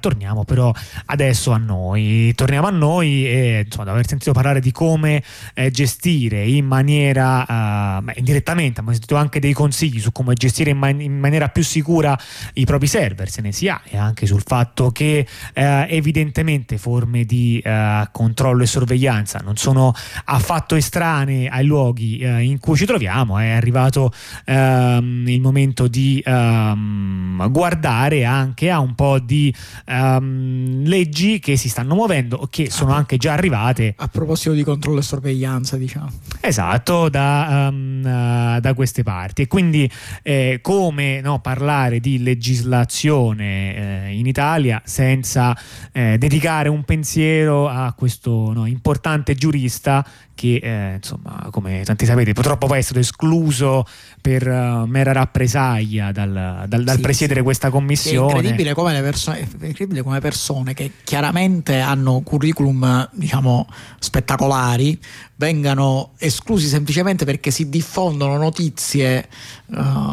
Torniamo però adesso a noi. Torniamo a noi e insomma, da aver sentito parlare di come gestire in maniera indirettamente, abbiamo sentito anche dei consigli su come gestire in maniera più sicura i propri server, se ne si ha, e anche sul fatto che evidentemente forme di controllo e sorveglianza non sono affatto estranee ai luoghi in cui ci troviamo. È arrivato il momento di guardare anche a un po' di leggi che si stanno muovendo o che sono anche già arrivate a proposito di controllo e sorveglianza, diciamo, esatto, da queste parti. E quindi come parlare di legislazione in Italia senza dedicare un pensiero a questo importante giurista che insomma, come tanti sapete, purtroppo poi è stato escluso per mera rappresaglia dal sì, presiedere questa commissione. È incredibile come persone che chiaramente hanno curriculum, diciamo, spettacolari vengano esclusi semplicemente perché si diffondono notizie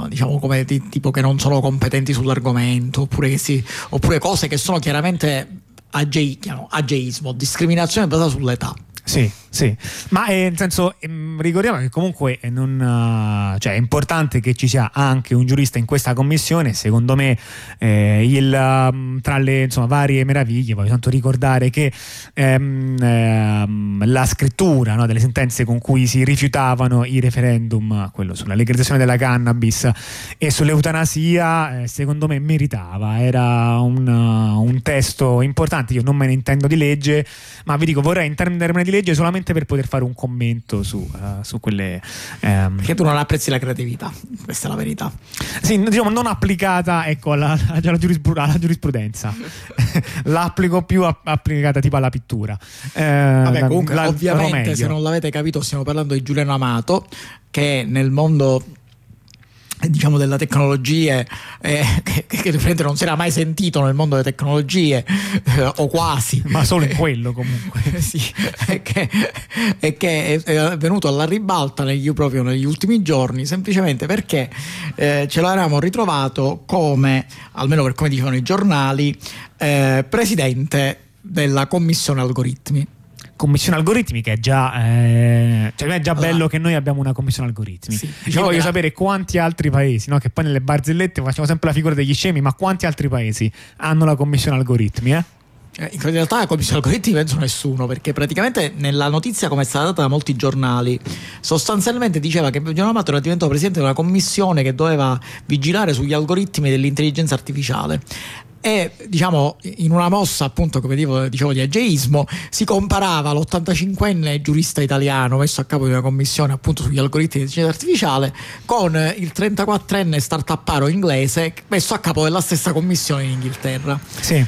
diciamo come tipo che non sono competenti sull'argomento, oppure cose che sono chiaramente ageismo, discriminazione basata sull'età. Sì, ma nel senso ricordiamo che comunque è importante che ci sia anche un giurista in questa commissione. Secondo me tra le varie meraviglie voglio tanto ricordare che la scrittura delle sentenze con cui si rifiutavano i referendum, quello sulla legalizzazione della cannabis e sull'eutanasia, secondo me meritava, era un testo importante. Io non me ne intendo di legge, ma vi dico, vorrei intendermene di legge solamente per poter fare un commento su quelle perché tu non apprezzi la creatività, questa è la verità. Sì, diciamo non applicata, ecco, alla giurisprudenza. L'applico più applicata tipo alla pittura. Vabbè, comunque ovviamente, se non l'avete capito, stiamo parlando di Giuliano Amato, che nel mondo, diciamo, della tecnologia che praticamente non si era mai sentito nel mondo delle tecnologie o quasi, ma solo in quello comunque sì, che è venuto alla ribalta proprio negli ultimi giorni, semplicemente perché ce l'avevamo ritrovato come, almeno per come dicevano i giornali, presidente della commissione algoritmi, che è già bello che noi abbiamo una commissione algoritmi. Sì, voglio sapere quanti altri paesi, che poi nelle barzellette facciamo sempre la figura degli scemi, ma quanti altri paesi hanno la commissione algoritmi? In realtà la commissione algoritmi penso nessuno, perché praticamente nella notizia, come è stata data da molti giornali, sostanzialmente diceva che Giuliano Amato era diventato presidente di una commissione che doveva vigilare sugli algoritmi dell'intelligenza artificiale. E diciamo, in una mossa appunto, come dicevo, di ageismo, si comparava l'85enne giurista italiano messo a capo di una commissione appunto sugli algoritmi di intelligenza artificiale con il 34enne startuparo inglese messo a capo della stessa commissione in Inghilterra. Sì.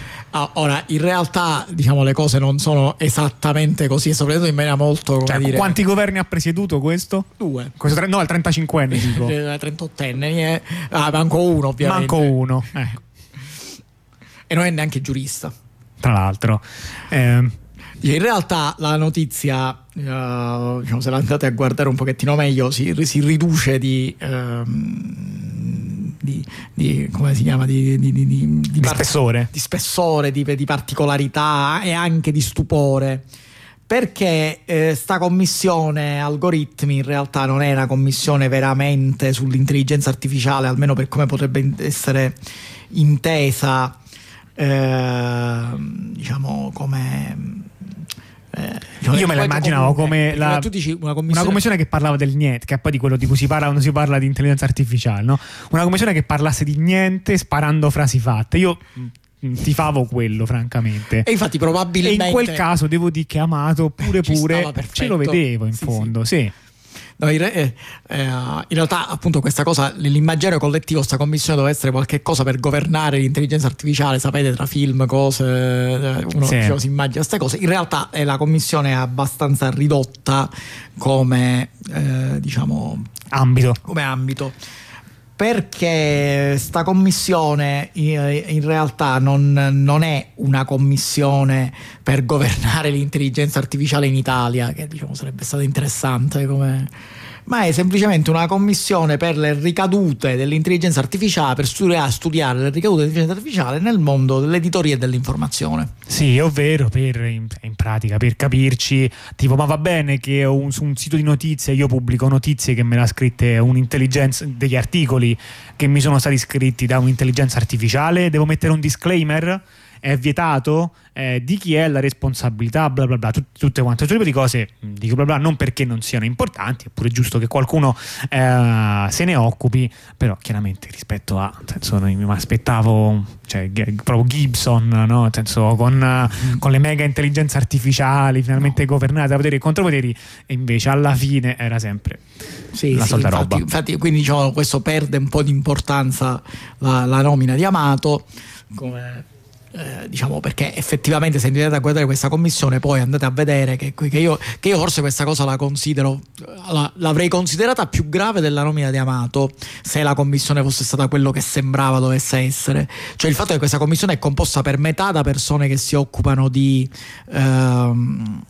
Ora, in realtà, diciamo, le cose non sono esattamente così, soprattutto in maniera molto, quanti governi ha presieduto questo? Due. Questo al 35enne dico. 38enne. Manco uno, ovviamente. Ecco. E non è neanche giurista, tra l'altro. In realtà la notizia, diciamo, se la andate a guardare un pochettino meglio, si riduce di spessore, di particolarità e anche di stupore, perché sta commissione algoritmi in realtà non è una commissione veramente sull'intelligenza artificiale, almeno per come potrebbe essere intesa, diciamo, come io me la immaginavo come una commissione che parlava del niente, che è poi di quello di cui si parla quando si parla di intelligenza artificiale, una commissione che parlasse di niente sparando frasi fatte. Io tifavo quello, francamente, e infatti probabilmente, e in quel caso devo dire che Amato pure ce lo vedevo in fondo. Sì. No, in realtà appunto questa cosa, l'immaginario collettivo, sta commissione doveva essere qualche cosa per governare l'intelligenza artificiale, sapete, tra film, cose, uno si immagina queste cose. In realtà è la commissione abbastanza ridotta come diciamo ambito, perché sta commissione in realtà non è una commissione per governare l'intelligenza artificiale in Italia, che diciamo sarebbe stato interessante come... ma è semplicemente una commissione per le ricadute dell'intelligenza artificiale, per studiare le ricadute dell'intelligenza artificiale nel mondo dell'editoria e dell'informazione. Sì, ovvero in pratica, per capirci, tipo, ma va bene che su un sito di notizie io pubblico notizie che me l'ha scritte un'intelligenza, degli articoli che mi sono stati scritti da un'intelligenza artificiale, devo mettere un disclaimer? È vietato? Di chi è la responsabilità? Bla bla bla, tutte quante tipo di cose, dico bla bla, non perché non siano importanti, è pure giusto che qualcuno se ne occupi, però chiaramente rispetto a, senso, mi aspettavo, cioè, proprio Gibson, no? Senso, con le mega intelligenze artificiali finalmente governate da poteri e contropoteri, e invece alla fine era sempre la solita roba. Infatti, quindi, diciamo, questo perde un po' di importanza la nomina di Amato, come diciamo, perché effettivamente, se andate a guardare questa commissione, poi andate a vedere che io forse questa cosa la considero, l'avrei considerata più grave della nomina di Amato, se la commissione fosse stata quello che sembrava dovesse essere, cioè il fatto che questa commissione è composta per metà da persone che si occupano di come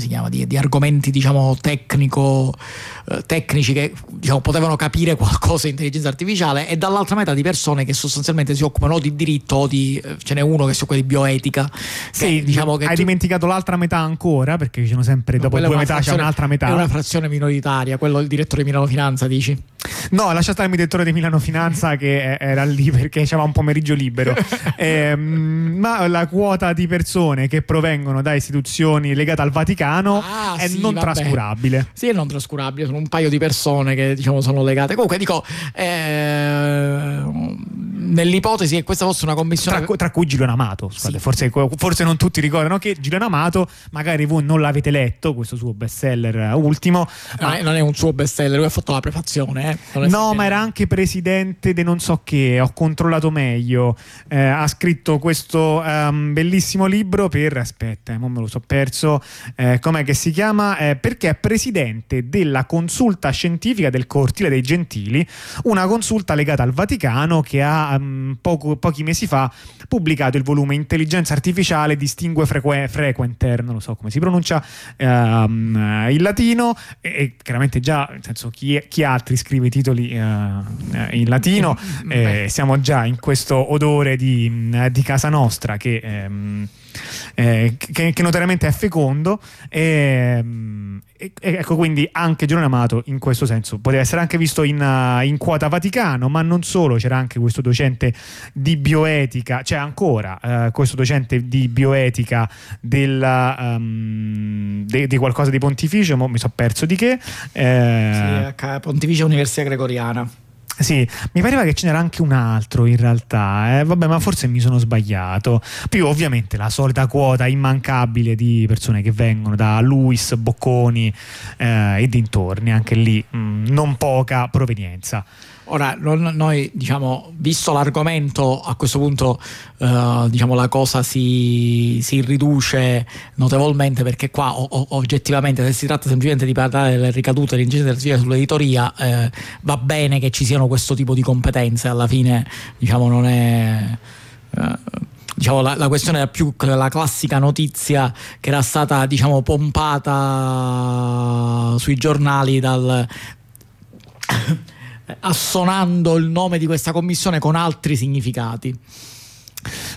si chiama, di argomenti, diciamo, tecnici che, diciamo, potevano capire qualcosa di intelligenza artificiale, e dall'altra metà di persone che sostanzialmente si occupano o di diritto o di, ce n'è uno che si occupa di bioetica. Sì, diciamo che hai dimenticato l'altra metà ancora, perché ci sono sempre, dopo due metà c'è un'altra metà, è una frazione minoritaria, quello il direttore di Milano Finanza, dici? No, lascia stare il direttore di Milano Finanza che era lì perché c'era un pomeriggio libero ma la quota di persone che provengono da istituzioni legate al Vaticano trascurabile. Sì, è non trascurabile, sono un paio di persone che, diciamo, sono legate. Comunque, dico, nell'ipotesi che questa fosse una commissione tra cui Giuliano Amato, scusate, sì. forse non tutti ricordano che Giuliano Amato, magari voi non l'avete letto questo suo bestseller ultimo, ma non è un suo bestseller, lui ha fatto la prefazione ma era anche presidente di non so che, ho controllato meglio, ha scritto questo bellissimo libro per, aspetta, non me lo so perso, com'è che si chiama, perché è presidente della consulta scientifica del Cortile dei Gentili, una consulta legata al Vaticano, che ha pochi mesi fa pubblicato il volume Intelligenza Artificiale Distingue Frequenter, non lo so come si pronuncia in latino, e chiaramente già, nel senso, chi altri scrive i titoli in latino, siamo già in questo odore di casa nostra che notoriamente è fecondo, ecco, quindi anche Giuliano Amato in questo senso poteva essere anche visto in quota Vaticano, ma non solo, c'era anche questo docente di bioetica, c'è ancora questo docente di bioetica di qualcosa di pontificio, mi sono perso di che, sì, pontificia Università Gregoriana. Sì, mi pareva che ce n'era anche un altro in realtà, vabbè, ma forse mi sono sbagliato. Più ovviamente la solita quota immancabile di persone che vengono da Luis, Bocconi e dintorni, anche lì non poca provenienza. Ora, noi, diciamo, visto l'argomento, a questo punto diciamo la cosa si riduce notevolmente, perché qua oggettivamente, se si tratta semplicemente di parlare delle ricadute dell'ingegnere sull'editoria, va bene che ci siano questo tipo di competenze, alla fine, diciamo, non è... diciamo, la questione era più la classica notizia che era stata, diciamo, pompata sui giornali assonando il nome di questa commissione con altri significati.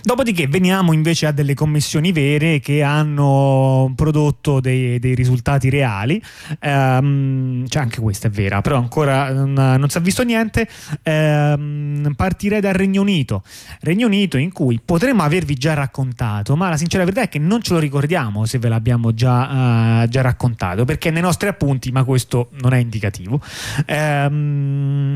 Dopodiché veniamo invece a delle commissioni vere che hanno prodotto dei risultati reali, cioè anche questa è vera, però ancora non si è visto niente. Partirei dal Regno Unito, in cui potremmo avervi già raccontato, ma la sincera verità è che non ce lo ricordiamo se ve l'abbiamo già raccontato, perché nei nostri appunti, ma questo non è indicativo. Il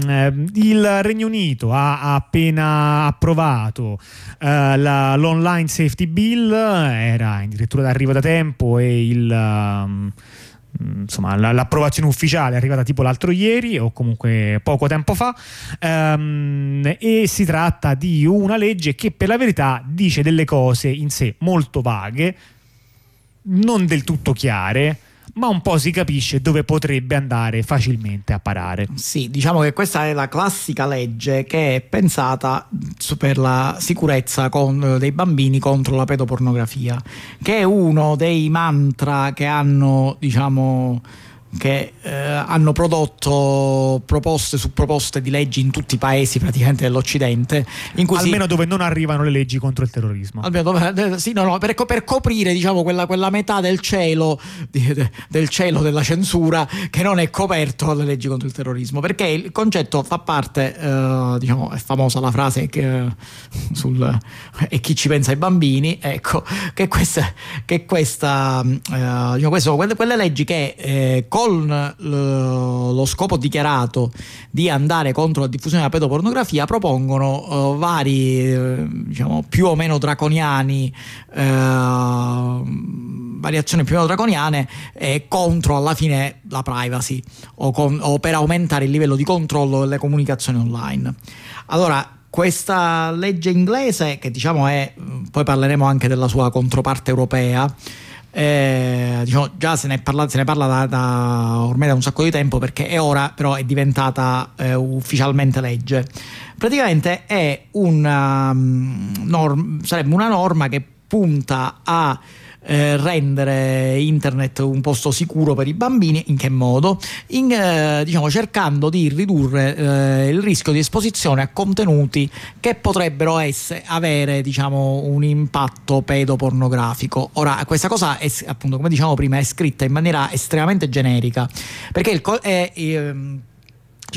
Regno Unito ha appena approvato l'Online Safety Bill, era addirittura d'arrivo da tempo, e insomma, l'approvazione ufficiale è arrivata tipo l'altro ieri o comunque poco tempo fa, e si tratta di una legge che, per la verità, dice delle cose in sé molto vaghe, non del tutto chiare, ma un po' si capisce dove potrebbe andare facilmente a parare. Sì, diciamo che questa è la classica legge che è pensata per la sicurezza dei bambini contro la pedopornografia, che è uno dei mantra che hanno, diciamo, che hanno prodotto proposte su proposte di leggi in tutti i paesi praticamente dell'Occidente, in cui almeno dove non arrivano le leggi contro il terrorismo, almeno dove, sì, no, per coprire, diciamo, quella metà del cielo della censura che non è coperto dalle leggi contro il terrorismo, perché il concetto fa parte, diciamo, è famosa la frase che e chi ci pensa ai bambini, ecco, quelle leggi che con lo scopo dichiarato di andare contro la diffusione della pedopornografia propongono vari, diciamo, più o meno draconiani, variazioni più o meno draconiane contro alla fine la privacy o per aumentare il livello di controllo delle comunicazioni online. Allora, questa legge inglese, che diciamo è, poi parleremo anche della sua controparte europea, diciamo, già se ne parla da ormai da un sacco di tempo, perché è ora però è diventata ufficialmente legge. Praticamente è sarebbe una norma che punta a rendere internet un posto sicuro per i bambini. In che modo? Diciamo, cercando di ridurre il rischio di esposizione a contenuti che potrebbero avere, diciamo, un impatto pedopornografico. Ora, questa cosa è, appunto, come diciamo prima, è scritta in maniera estremamente generica, perché diciamo,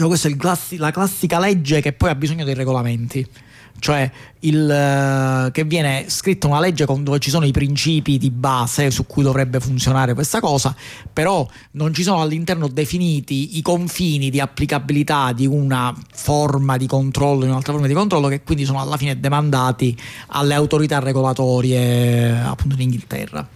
questa è la classica legge che poi ha bisogno dei regolamenti. Cioè che viene scritta una legge dove ci sono i principi di base su cui dovrebbe funzionare questa cosa, però non ci sono all'interno definiti i confini di applicabilità di una forma di controllo, di un'altra forma di controllo, che quindi sono alla fine demandati alle autorità regolatorie, appunto, in Inghilterra.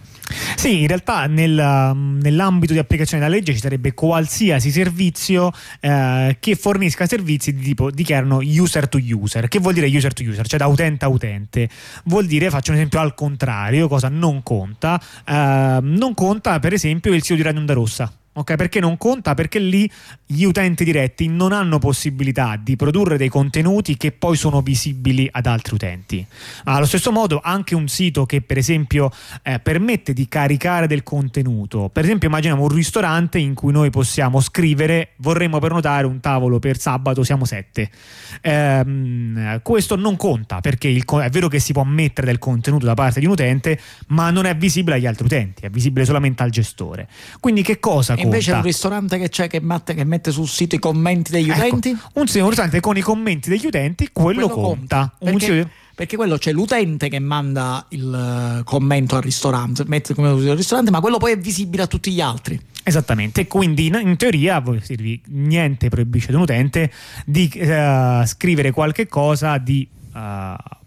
Sì, in realtà nell'ambito di applicazione della legge ci sarebbe qualsiasi servizio che fornisca servizi di tipo dichiarano user to user. Che vuol dire user to user? Cioè da utente a utente. Vuol dire, faccio un esempio al contrario, cosa non conta? Non conta per esempio il sito di Radio Onda Rossa. Ok, perché non conta? Perché lì gli utenti diretti non hanno possibilità di produrre dei contenuti che poi sono visibili ad altri utenti. Allo stesso modo anche un sito che per esempio permette di caricare del contenuto, per esempio immaginiamo un ristorante in cui noi possiamo scrivere: vorremmo prenotare un tavolo per sabato, siamo 7. Questo non conta, perché è vero che si può mettere del contenuto da parte di un utente, ma non è visibile agli altri utenti, è visibile solamente al gestore. Quindi che cosa? Invece un ristorante che mette sul sito i commenti degli utenti, ecco, un ristorante con i commenti degli utenti, quello conta. Perché quello c'è l'utente che manda il commento al ristorante, mette il commento al ristorante, ma quello poi è visibile a tutti gli altri. Esattamente, quindi in teoria niente proibisce ad un utente di scrivere qualche cosa di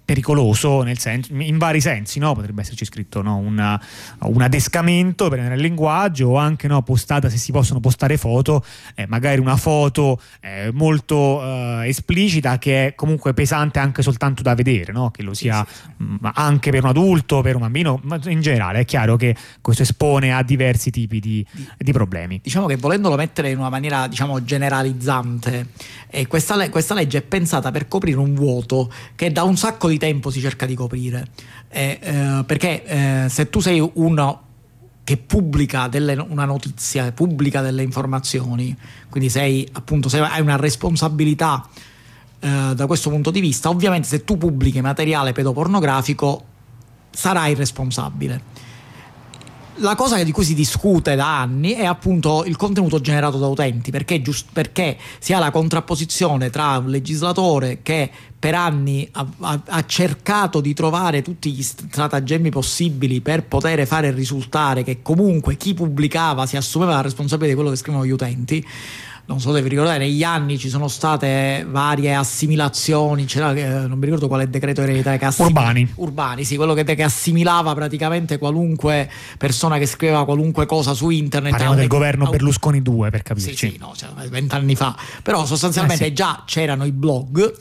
pericoloso, nel senso, in vari sensi, no? Potrebbe esserci scritto, no, un adescamento per il linguaggio, o anche, no, postata, se si possono postare foto, magari una foto molto esplicita, che è comunque pesante anche soltanto da vedere, no? Che lo sia anche per un adulto, per un bambino, ma in generale è chiaro che questo espone a diversi tipi di problemi. Diciamo che, volendolo mettere in una maniera, diciamo, generalizzante, questa legge è pensata per coprire un vuoto che da un sacco di tempo si cerca di coprire, perché se tu sei uno che pubblica una notizia, pubblica delle informazioni, quindi se hai una responsabilità da questo punto di vista, ovviamente se tu pubblichi materiale pedopornografico sarai responsabile. La cosa di cui si discute da anni è appunto il contenuto generato da utenti, perché si ha la contrapposizione tra un legislatore che per anni ha cercato di trovare tutti gli stratagemmi possibili per poter fare risultare che comunque chi pubblicava si assumeva la responsabilità di quello che scrivono gli utenti. Non so se vi ricordate, negli anni ci sono state varie assimilazioni, c'era, non mi ricordo quale decreto eredità, Urbani, sì, quello che assimilava praticamente qualunque persona che scriveva qualunque cosa su internet. Parliamo del governo Berlusconi 2, per capirci. Sì, no, cioè, 20 anni fa, però sostanzialmente già c'erano i blog.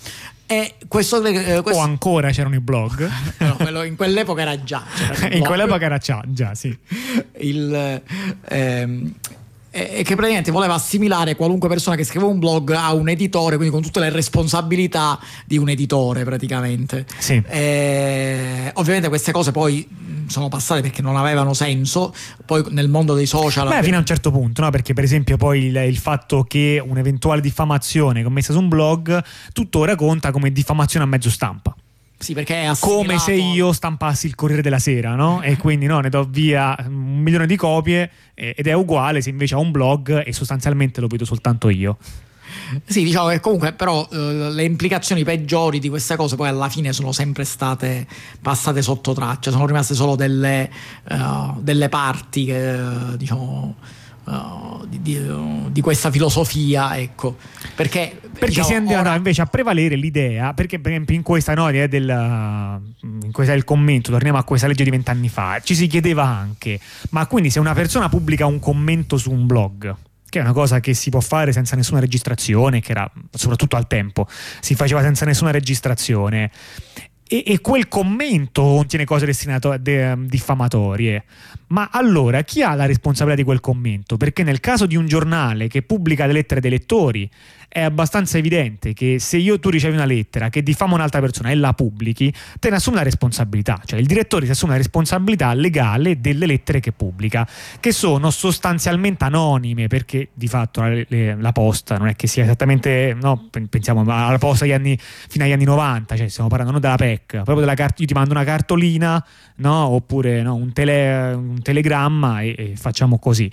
E questo... O ancora c'erano i blog. No, in quell'epoca era già. In quell'epoca era già, sì. E che praticamente voleva assimilare qualunque persona che scriveva un blog a un editore, quindi con tutte le responsabilità di un editore praticamente. Sì. Ovviamente queste cose poi sono passate perché non avevano senso, poi nel mondo dei social... Beh, fino a un certo punto, no? Perché per esempio poi il fatto che un'eventuale diffamazione commessa su un blog tuttora conta come diffamazione a mezzo stampa. Sì, perché è come se io stampassi il Corriere della Sera, no? E quindi no, ne do via 1 milione di copie ed è uguale se invece ho un blog e sostanzialmente lo vedo soltanto io. Sì, diciamo che comunque però le implicazioni peggiori di queste cose poi alla fine sono sempre state passate sotto traccia, sono rimaste solo delle parti che, diciamo, di questa filosofia, ecco, perché diciamo, si è andata invece a prevalere l'idea, perché per esempio in questa idea in questo è il commento, torniamo a questa legge di 20 anni fa, ci si chiedeva anche, ma quindi se una persona pubblica un commento su un blog, che è una cosa che si può fare senza nessuna registrazione, che era soprattutto al tempo si faceva senza nessuna registrazione, e quel commento contiene cose diffamatorie, ma allora chi ha la responsabilità di quel commento? Perché nel caso di un giornale che pubblica le lettere dei lettori è abbastanza evidente che se tu ricevi una lettera che diffama un'altra persona e la pubblichi, te ne assumi la responsabilità, cioè il direttore si assume la responsabilità legale delle lettere che pubblica, che sono sostanzialmente anonime, perché di fatto la posta non è che sia esattamente, no, pensiamo alla posta fino agli anni 90, cioè stiamo parlando non della PEC, proprio della io ti mando una cartolina, no? Oppure no, un telegramma e facciamo così,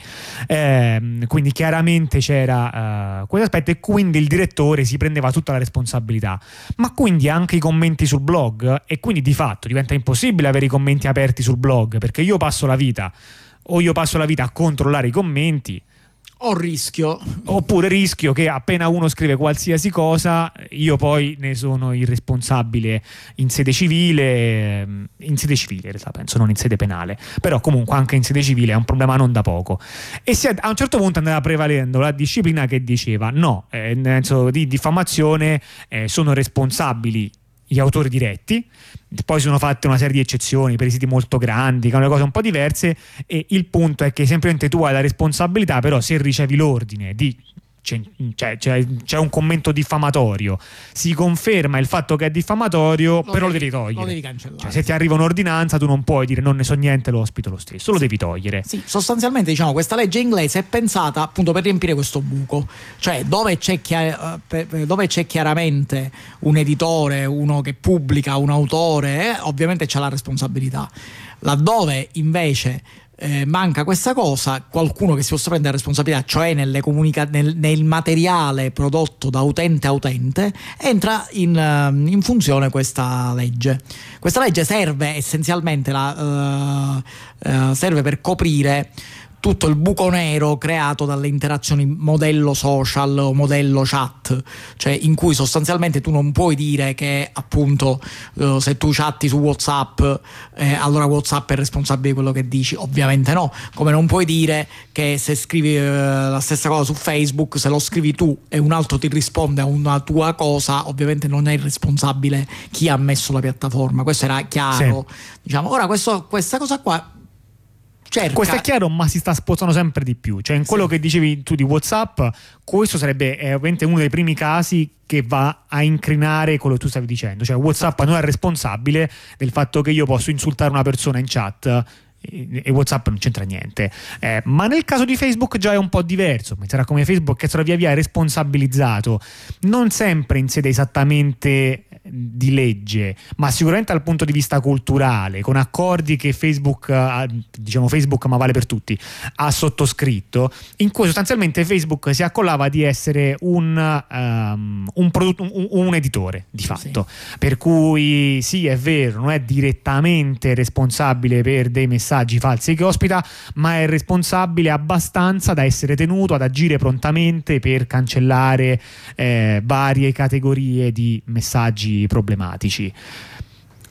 quindi chiaramente c'era questo aspetto, e quindi il direttore si prendeva tutta la responsabilità, ma quindi anche i commenti sul blog, e quindi di fatto diventa impossibile avere i commenti aperti sul blog, perché io passo la vita a controllare i commenti, oppure rischio che appena uno scrive qualsiasi cosa io poi ne sono il responsabile in sede civile in realtà, penso, non in sede penale, però comunque anche in sede civile è un problema non da poco, e a un certo punto andava prevalendo la disciplina che diceva no, nel senso di diffamazione sono responsabili gli autori diretti, poi sono fatte una serie di eccezioni per i siti molto grandi che hanno cose un po' diverse, e il punto è che semplicemente tu hai la responsabilità, però se ricevi l'ordine di c'è un commento diffamatorio, si conferma il fatto che è diffamatorio, però lo devi togliere, lo devi cancellare, cioè, se ti arriva un'ordinanza tu non puoi dire non ne so niente, lo ospito lo stesso, lo devi togliere. Sì, sostanzialmente diciamo questa legge inglese è pensata appunto per riempire questo buco, cioè dove c'è chiaramente un editore, uno che pubblica, un autore, ovviamente c'è la responsabilità, laddove invece manca questa cosa, qualcuno che si possa prendere responsabilità, cioè nel materiale prodotto da utente a utente, entra in funzione questa legge. Questa legge serve essenzialmente serve per coprire tutto il buco nero creato dalle interazioni modello social o modello chat, cioè in cui sostanzialmente tu non puoi dire che appunto se tu chatti su WhatsApp allora WhatsApp è responsabile di quello che dici, ovviamente no, come non puoi dire che se scrivi la stessa cosa su Facebook, se lo scrivi tu e un altro ti risponde a una tua cosa, ovviamente non è responsabile chi ha messo la piattaforma, questo era chiaro, sì. Diciamo, ora questa cosa qua cerca. Questo è chiaro, ma si sta spostando sempre di più, cioè in quello che dicevi tu di WhatsApp, questo sarebbe ovviamente uno dei primi casi che va a incrinare quello che tu stavi dicendo, cioè WhatsApp non è responsabile del fatto che io posso insultare una persona in chat e WhatsApp non c'entra niente, ma nel caso di Facebook già è un po' diverso, sarà come Facebook che sarà via via responsabilizzato, non sempre in sede esattamente di legge, ma sicuramente dal punto di vista culturale, con accordi che Facebook, ma vale per tutti, ha sottoscritto, in cui sostanzialmente Facebook si accollava di essere un editore di fatto, sì. Per cui sì, è vero, non è direttamente responsabile per dei messaggi falsi che ospita, ma è responsabile abbastanza da essere tenuto ad agire prontamente per cancellare varie categorie di messaggi problematici.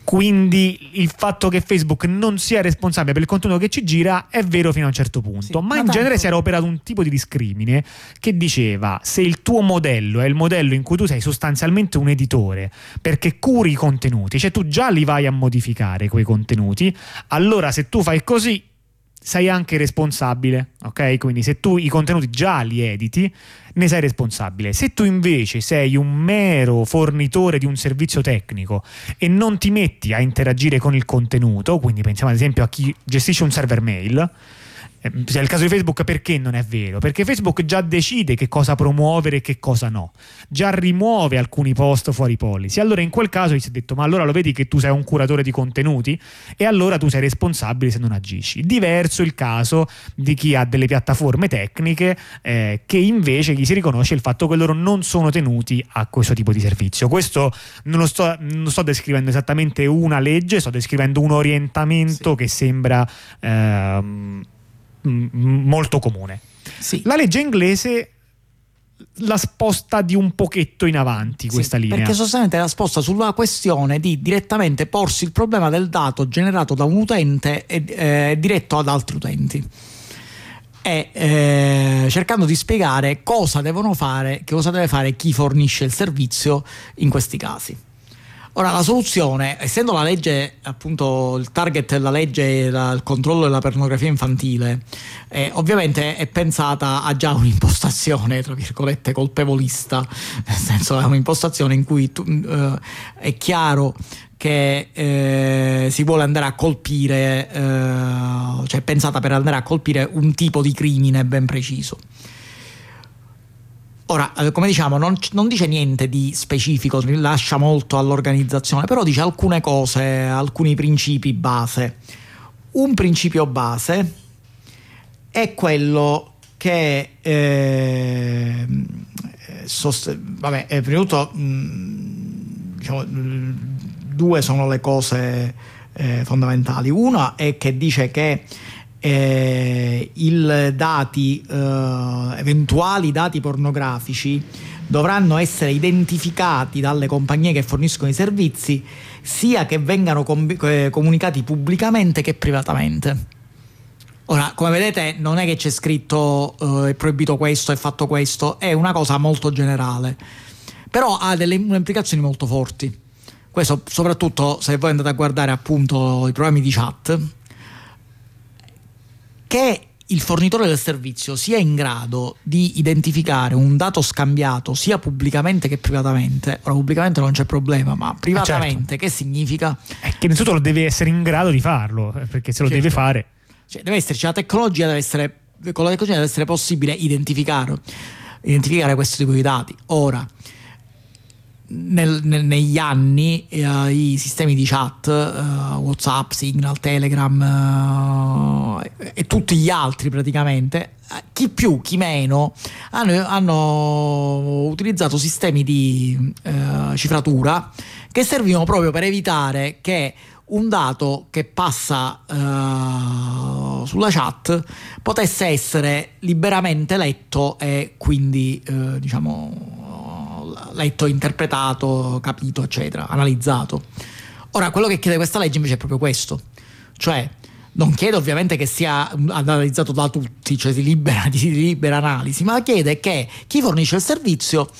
Quindi il fatto che Facebook non sia responsabile per il contenuto che ci gira è vero fino a un certo punto, sì, ma in genere si era operato un tipo di discrimine che diceva se il tuo modello è il modello in cui tu sei sostanzialmente un editore perché curi i contenuti, cioè tu già li vai a modificare quei contenuti, allora se tu fai così sei anche responsabile, ok? Quindi se tu i contenuti già li editi, ne sei responsabile. Se tu invece sei un mero fornitore di un servizio tecnico e non ti metti a interagire con il contenuto, quindi pensiamo ad esempio a chi gestisce un server mail, se è il caso di Facebook, perché non è vero? Perché Facebook già decide che cosa promuovere e che cosa no, già rimuove alcuni post fuori policy. Allora in quel caso gli si è detto: ma allora lo vedi che tu sei un curatore di contenuti e allora tu sei responsabile se non agisci. Diverso il caso di chi ha delle piattaforme tecniche che invece gli si riconosce il fatto che loro non sono tenuti a questo tipo di servizio. Questo non sto descrivendo esattamente una legge, sto descrivendo un orientamento che sembra molto comune. La legge inglese la sposta di un pochetto in avanti questa linea, perché sostanzialmente la sposta sulla questione di direttamente porsi il problema del dato generato da un utente e diretto ad altri utenti, e cercando di spiegare cosa devono fare, che cosa deve fare chi fornisce il servizio in questi casi. Ora, la soluzione, essendo la legge, appunto il target della legge è il controllo della pornografia infantile, ovviamente è pensata a già un'impostazione tra virgolette colpevolista, nel senso è un'impostazione in cui è chiaro che si vuole andare a colpire, cioè è pensata per andare a colpire un tipo di crimine ben preciso. Ora, come diciamo, non dice niente di specifico, lascia molto all'organizzazione, però dice alcune cose, alcuni principi base. Un principio base è quello che prima di tutto diciamo, due sono le cose fondamentali. Una è che dice che eventuali dati pornografici dovranno essere identificati dalle compagnie che forniscono i servizi, sia che vengano comunicati pubblicamente che privatamente. Ora, come vedete, non è che c'è scritto è proibito questo, è fatto questo, è una cosa molto generale, però ha delle implicazioni molto forti. Questo soprattutto se voi andate a guardare appunto i programmi di chat, che il fornitore del servizio sia in grado di identificare un dato scambiato sia pubblicamente che privatamente. Ora, pubblicamente non c'è problema, ma privatamente, certo, che significa? Che innanzitutto deve essere in grado di farlo, perché se lo deve fare. Cioè, deve esserci la tecnologia, con la tecnologia deve essere possibile identificare questo tipo di dati. Ora, negli anni i sistemi di chat, WhatsApp, Signal, Telegram e tutti gli altri praticamente, chi più chi meno, hanno utilizzato sistemi di cifratura che servivano proprio per evitare che un dato che passa sulla chat potesse essere liberamente letto e quindi letto, interpretato, capito, eccetera, analizzato. Ora, quello che chiede questa legge invece è proprio questo, cioè non chiede ovviamente che sia analizzato da tutti, cioè di libera analisi, ma chiede che chi fornisce il servizio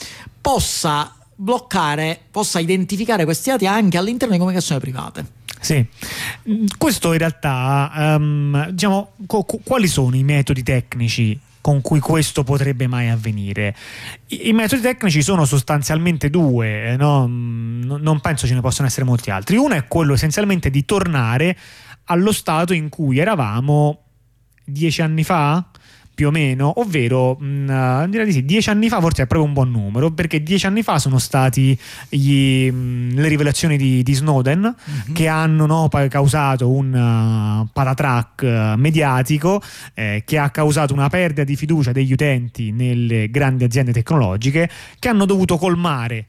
possa bloccare, possa identificare questi dati anche all'interno di comunicazioni private. Sì, questo in realtà quali sono i metodi tecnici con cui questo potrebbe mai avvenire? I metodi tecnici sono sostanzialmente due, no? Non penso ce ne possano essere molti altri. Uno è quello essenzialmente di tornare allo stato in cui eravamo 10 anni fa, più o meno, ovvero direi di sì, 10 anni fa forse è proprio un buon numero, perché 10 anni fa sono stati le rivelazioni di Snowden, che hanno causato un patatrack mediatico che ha causato una perdita di fiducia degli utenti nelle grandi aziende tecnologiche, che hanno dovuto colmare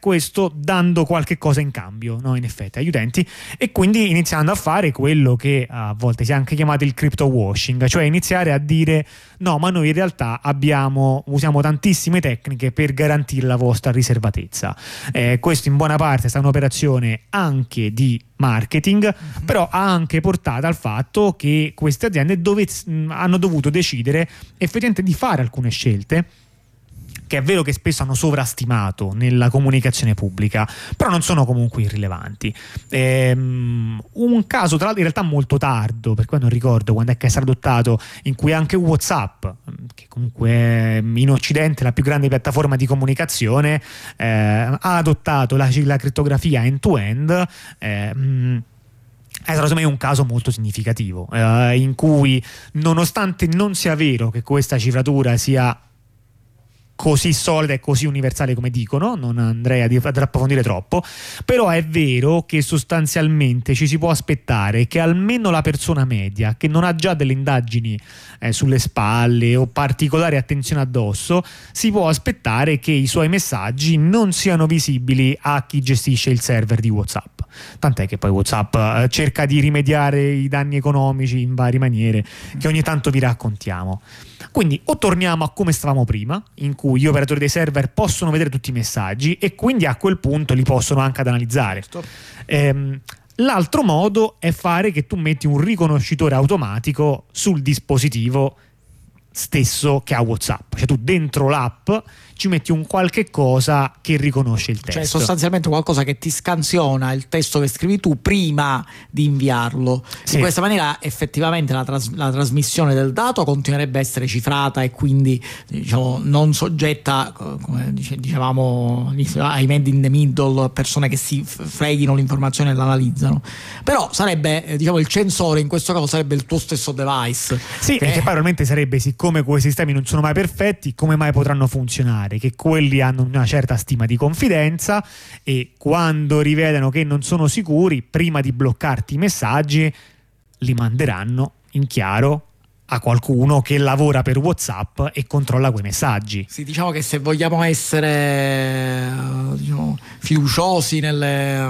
questo dando qualche cosa in cambio, no? In effetti agli utenti, e quindi iniziando a fare quello che a volte si è anche chiamato il crypto washing, cioè iniziare a dire no, ma noi in realtà usiamo tantissime tecniche per garantire la vostra riservatezza. Questo in buona parte è stata un'operazione anche di marketing, però ha anche portato al fatto che queste aziende hanno dovuto decidere effettivamente di fare alcune scelte che è vero che spesso hanno sovrastimato nella comunicazione pubblica, però non sono comunque irrilevanti. Un caso tra l'altro in realtà molto tardo, per cui non ricordo quando è che è stato adottato, in cui anche WhatsApp, che comunque è in Occidente la più grande piattaforma di comunicazione, ha adottato la crittografia end-to-end, è stato secondo me un caso molto significativo, in cui nonostante non sia vero che questa cifratura sia così solida e così universale come dicono, non andrei ad approfondire troppo, però è vero che sostanzialmente ci si può aspettare che almeno la persona media, che non ha già delle indagini sulle spalle o particolare attenzione addosso, si può aspettare che i suoi messaggi non siano visibili a chi gestisce il server di WhatsApp, tant'è che poi WhatsApp cerca di rimediare i danni economici in varie maniere che ogni tanto vi raccontiamo. Quindi o torniamo a come stavamo prima, in cui gli operatori dei server possono vedere tutti i messaggi e quindi a quel punto li possono anche ad analizzare. L'altro modo è fare che tu metti un riconoscitore automatico sul dispositivo stesso che ha WhatsApp, cioè tu dentro l'app ci metti un qualche cosa che riconosce il testo, cioè sostanzialmente qualcosa che ti scansiona il testo che scrivi tu prima di inviarlo. Sì. In questa maniera effettivamente la trasmissione del dato continuerebbe a essere cifrata e quindi, diciamo, non soggetta, come dicevamo, ai man in the middle, a persone che si freghino l'informazione e l'analizzano. Però sarebbe, diciamo, il censore in questo caso sarebbe il tuo stesso device. Sì, che probabilmente sarebbe, siccome quei sistemi non sono mai perfetti, come mai potranno funzionare? Che quelli hanno una certa stima di confidenza e quando rivedono che non sono sicuri, prima di bloccarti i messaggi li manderanno in chiaro a qualcuno che lavora per WhatsApp e controlla quei messaggi. Sì, diciamo che se vogliamo essere, diciamo, fiduciosi nella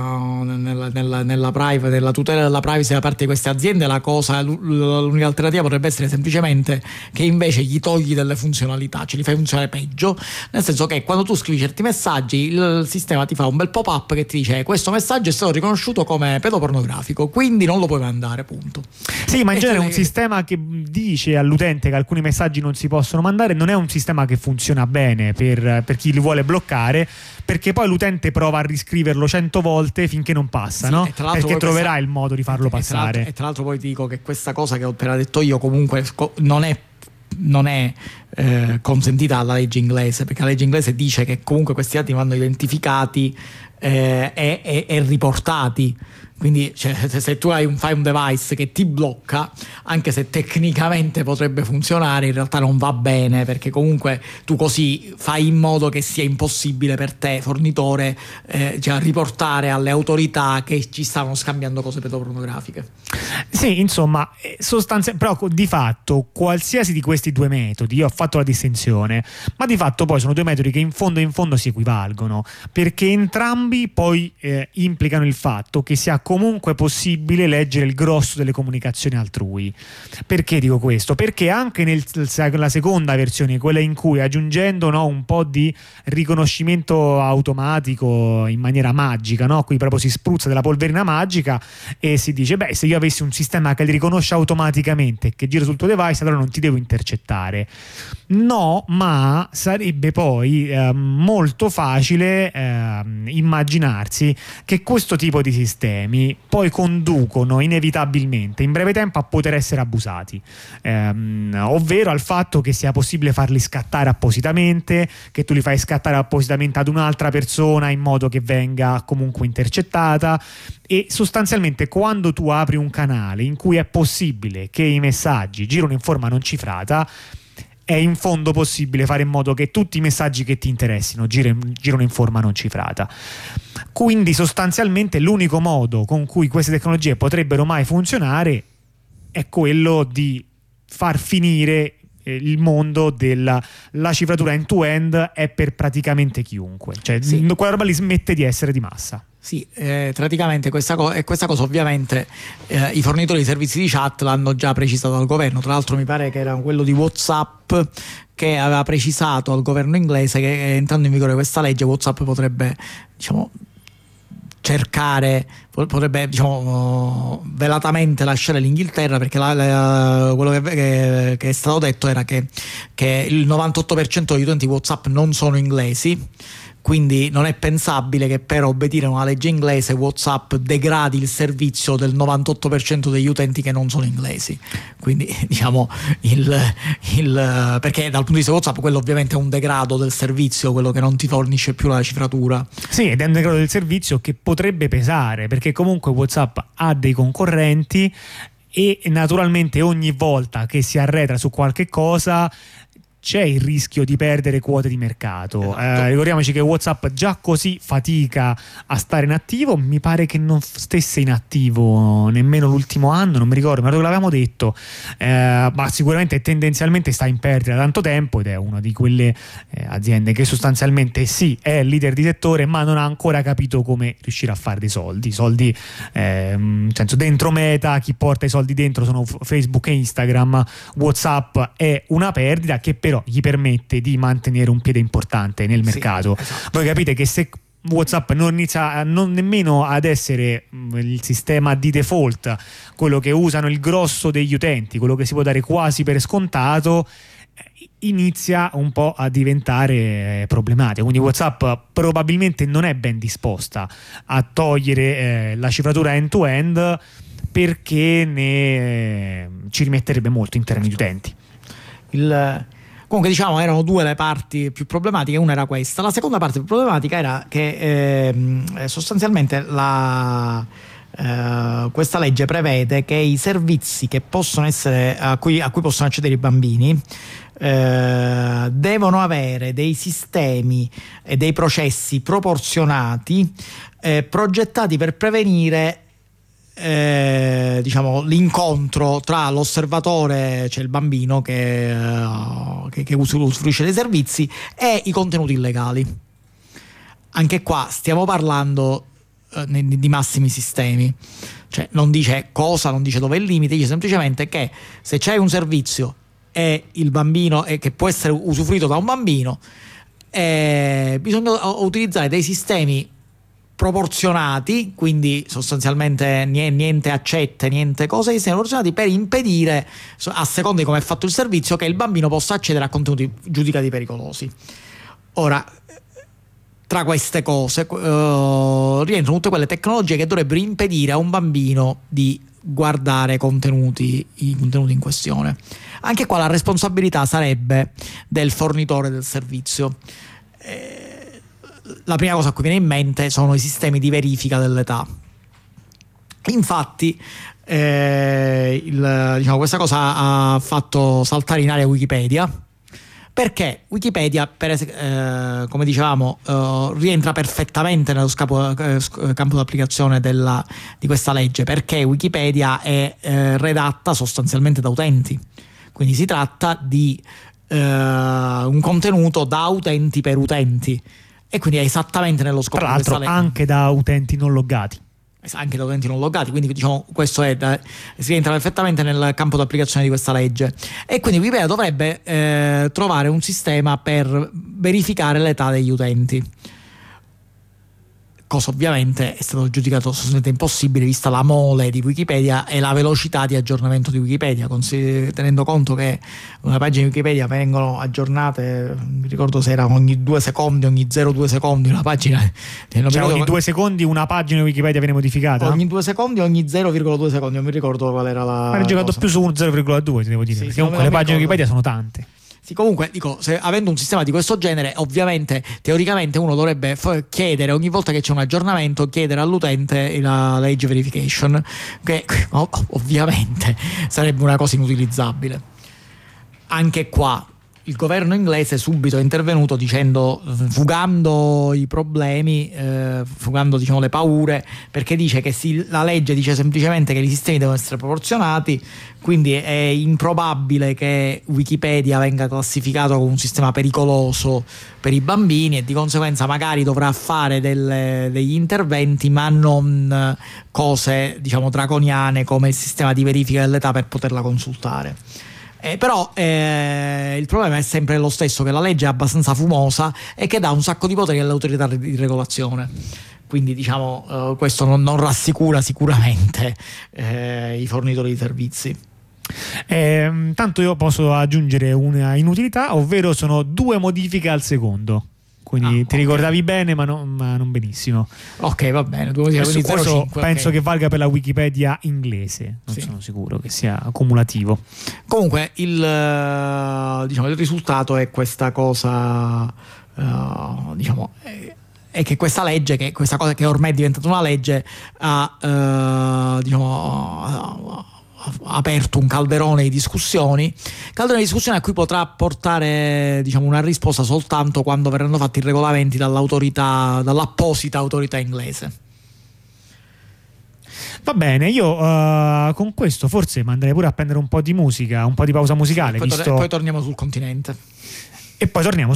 tutela della privacy da parte di queste aziende, l'unica alternativa potrebbe essere semplicemente che invece gli togli delle funzionalità, cioè li fai funzionare peggio, nel senso che quando tu scrivi certi messaggi il sistema ti fa un bel pop-up che ti dice questo messaggio è stato riconosciuto come pedopornografico, quindi non lo puoi mandare, punto. Sì, ma in genere un sistema che dice all'utente che alcuni messaggi non si possono mandare non è un sistema che funziona bene per chi li vuole bloccare, perché poi l'utente prova a riscriverlo 100 volte finché non passa, sì, no? Perché troverà il modo di farlo passare. E tra l'altro poi dico che questa cosa che ho appena detto io comunque non è consentita alla legge inglese, perché la legge inglese dice che comunque questi dati vanno identificati e riportati. Quindi, cioè, se tu fai un device che ti blocca, anche se tecnicamente potrebbe funzionare, in realtà non va bene, perché comunque tu così fai in modo che sia impossibile per te, fornitore, cioè, riportare alle autorità che ci stavano scambiando cose pedopornografiche. Sì, insomma, però di fatto qualsiasi di questi due metodi, io ho fatto la distinzione, ma di fatto poi sono due metodi che in fondo si equivalgono, perché entrambi poi implicano il fatto che sia comunque possibile leggere il grosso delle comunicazioni altrui. Perché dico questo? Perché anche nella seconda versione, quella in cui aggiungendo un po' di riconoscimento automatico in maniera magica, qui proprio si spruzza della polverina magica e si dice se io avessi un sistema che li riconosce automaticamente e che gira sul tuo device, allora non ti devo intercettare. No, ma sarebbe poi molto facile immaginarsi che questo tipo di sistemi poi conducono inevitabilmente in breve tempo a poter essere abusati, ovvero al fatto che sia possibile farli scattare appositamente, che tu li fai scattare appositamente ad un'altra persona in modo che venga comunque intercettata. E sostanzialmente quando tu apri un canale in cui è possibile che i messaggi girano in forma non cifrata, è in fondo possibile fare in modo che tutti i messaggi che ti interessino girano in forma non cifrata. Quindi sostanzialmente l'unico modo con cui queste tecnologie potrebbero mai funzionare è quello di far finire il mondo della cifratura end-to-end è per praticamente chiunque, cioè sì. Quella roba lì smette di essere di massa. Sì, praticamente questa cosa ovviamente i fornitori di servizi di chat l'hanno già precisato al governo. Tra l'altro mi pare che era quello di WhatsApp che aveva precisato al governo inglese che entrando in vigore questa legge WhatsApp potrebbe, diciamo, cercare, potrebbe, diciamo, velatamente lasciare l'Inghilterra, perché quello che è stato detto era che il 98% degli utenti WhatsApp non sono inglesi, quindi non è pensabile che per obbedire a una legge inglese WhatsApp degradi il servizio del 98% degli utenti che non sono inglesi. Quindi diciamo perché dal punto di vista WhatsApp quello ovviamente è un degrado del servizio, quello che non ti fornisce più la cifratura. Sì, ed è un degrado del servizio che potrebbe pesare, perché comunque WhatsApp ha dei concorrenti e naturalmente ogni volta che si arretra su qualche cosa c'è il rischio di perdere quote di mercato. Ricordiamoci che WhatsApp già così fatica a stare in attivo, mi pare che non stesse in attivo nemmeno l'ultimo anno, non mi ricordo, ma l'avevamo detto, ma sicuramente tendenzialmente sta in perdita da tanto tempo ed è una di quelle aziende che sostanzialmente sì, è leader di settore, ma non ha ancora capito come riuscire a fare dei soldi, nel senso, dentro Meta, chi porta i soldi dentro sono Facebook e Instagram. WhatsApp è una perdita che però gli permette di mantenere un piede importante nel mercato. Sì, esatto. Voi capite che se WhatsApp non inizia nemmeno ad essere il sistema di default, quello che usano il grosso degli utenti, quello che si può dare quasi per scontato, inizia un po' a diventare problematico. Quindi WhatsApp probabilmente non è ben disposta a togliere la cifratura end-to-end, perché ne ci rimetterebbe molto in termini di utenti. Comunque diciamo erano due le parti più problematiche, una era questa, la seconda parte più problematica era che sostanzialmente questa legge prevede che i servizi che possono essere a cui possono accedere i bambini devono avere dei sistemi e dei processi proporzionati, progettati per prevenire diciamo l'incontro tra l'osservatore, cioè il bambino che usufruisce dei servizi, e i contenuti illegali. Anche qua stiamo parlando di massimi sistemi, cioè non dice cosa, non dice dove è il limite, dice semplicemente che se c'è un servizio e il bambino e che può essere usufruito da un bambino, bisogna utilizzare dei sistemi proporzionati, quindi sostanzialmente niente accette, niente cose che siano proporzionati, per impedire, a seconda di come è fatto il servizio, che il bambino possa accedere a contenuti giudicati pericolosi. Ora, tra queste cose rientrano tutte quelle tecnologie che dovrebbero impedire a un bambino di guardare i contenuti in questione. Anche qua la responsabilità sarebbe del fornitore del servizio. La prima cosa a cui viene in mente sono i sistemi di verifica dell'età. Infatti questa cosa ha fatto saltare in aria Wikipedia, perché Wikipedia, come dicevamo, rientra perfettamente nello campo d'applicazione di questa legge, perché Wikipedia è redatta sostanzialmente da utenti, quindi si tratta di un contenuto da utenti per utenti. E quindi è esattamente nello scopo. Tra l'altro anche da utenti non loggati. Quindi diciamo questo si entra perfettamente nel campo d'applicazione di questa legge. E quindi Wikipedia dovrebbe trovare un sistema per verificare l'età degli utenti, cosa ovviamente è stato giudicato assolutamente impossibile vista la mole di Wikipedia e la velocità di aggiornamento di Wikipedia, tenendo conto che una pagina di Wikipedia vengono aggiornate, mi ricordo se era ogni 2 secondi, ogni 0,2 secondi una pagina, ogni 2 secondi una pagina di Wikipedia viene modificata, ogni 2 secondi, ogni 0,2 secondi, non mi ricordo qual era la... Ma ho giocato più su 0,2, ti devo dire, perché comunque le pagine di Wikipedia sono tante. Sì, comunque dico, avendo un sistema di questo genere, ovviamente teoricamente uno dovrebbe chiedere ogni volta che c'è un aggiornamento, chiedere all'utente la age verification, che ovviamente sarebbe una cosa inutilizzabile. Anche qua il governo inglese subito è intervenuto dicendo, fugando i problemi, fugando diciamo le paure, perché dice che la legge dice semplicemente che i sistemi devono essere proporzionati, quindi è improbabile che Wikipedia venga classificato come un sistema pericoloso per i bambini, e di conseguenza magari dovrà fare degli interventi, ma non cose diciamo draconiane come il sistema di verifica dell'età per poterla consultare. Però il problema è sempre lo stesso, che la legge è abbastanza fumosa e che dà un sacco di poteri all'autorità di regolazione. quindi diciamo questo non rassicura sicuramente i fornitori di servizi. Tanto io posso aggiungere una inutilità, ovvero sono due modifiche al secondo, quindi ti okay. ricordavi bene ma non benissimo. Ok, va bene, quindi questo 5, penso okay. che valga per la Wikipedia inglese, non sì. sono sicuro che sia cumulativo. Comunque il risultato è questa cosa, è che questa legge, che questa cosa che ormai è diventata una legge, ha aperto un calderone di discussioni a cui potrà portare una risposta soltanto quando verranno fatti i regolamenti dall'apposita autorità inglese. Va bene, io con questo forse manderei pure a prendere un po' di musica, un po' di pausa musicale, poi torniamo sul continente. Sono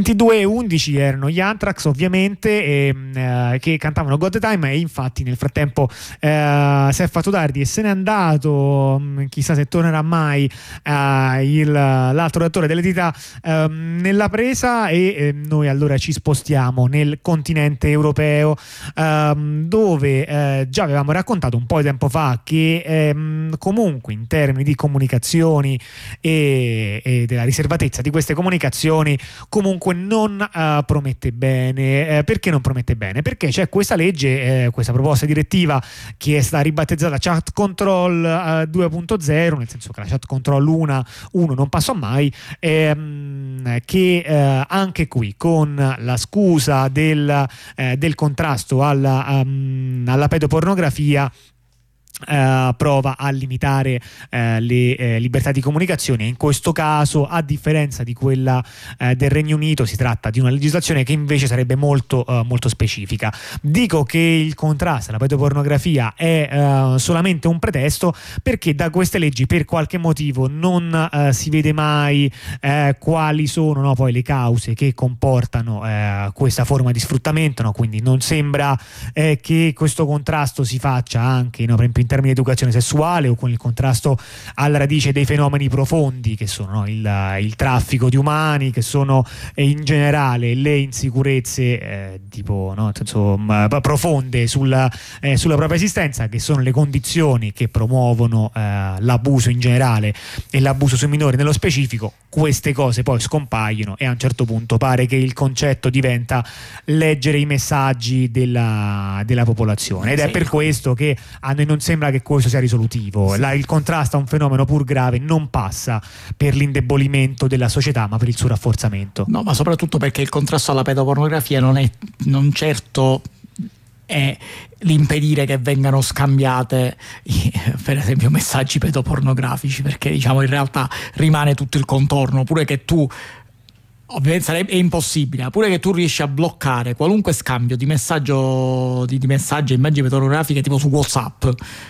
22:11 erano gli Anthrax, ovviamente, che cantavano God Time, e infatti nel frattempo si è fatto tardi e se n'è andato, chissà se tornerà mai l'altro redattore delle Dita nella Presa, e noi allora ci spostiamo nel continente europeo, dove già avevamo raccontato un po' di tempo fa che comunque in termini di comunicazioni e della riservatezza di queste comunicazioni comunque non promette bene. Perché non promette bene? Perché c'è questa legge, questa proposta direttiva che è stata ribattezzata ChatControl 2.0, nel senso che la ChatControl 1 non passò mai, che anche qui con la scusa del contrasto alla pedopornografia prova a limitare le libertà di comunicazione. In questo caso, a differenza di quella del Regno Unito, si tratta di una legislazione che invece sarebbe molto molto specifica. Dico che il contrasto alla pedopornografia è solamente un pretesto, perché da queste leggi per qualche motivo non si vede mai quali sono poi le cause che comportano questa forma di sfruttamento, quindi non sembra che questo contrasto si faccia anche per esempio in termini di educazione sessuale o con il contrasto alla radice dei fenomeni profondi che sono il traffico di umani, che sono in generale le insicurezze profonde sulla propria esistenza, che sono le condizioni che promuovono l'abuso in generale e l'abuso sui minori nello specifico. Queste cose poi scompaiono e a un certo punto pare che il concetto diventa leggere i messaggi della popolazione, ed è per questo che a noi non sembra che questo sia risolutivo. Il contrasto a un fenomeno pur grave non passa per l'indebolimento della società, ma per il suo rafforzamento. No, ma soprattutto perché il contrasto alla pedopornografia non certo è l'impedire che vengano scambiate per esempio messaggi pedopornografici, perché in realtà rimane tutto il contorno, pure che tu ovviamente è impossibile, pure che tu riesci a bloccare qualunque scambio di messaggio di messaggi e immagini pedopornografiche tipo su WhatsApp,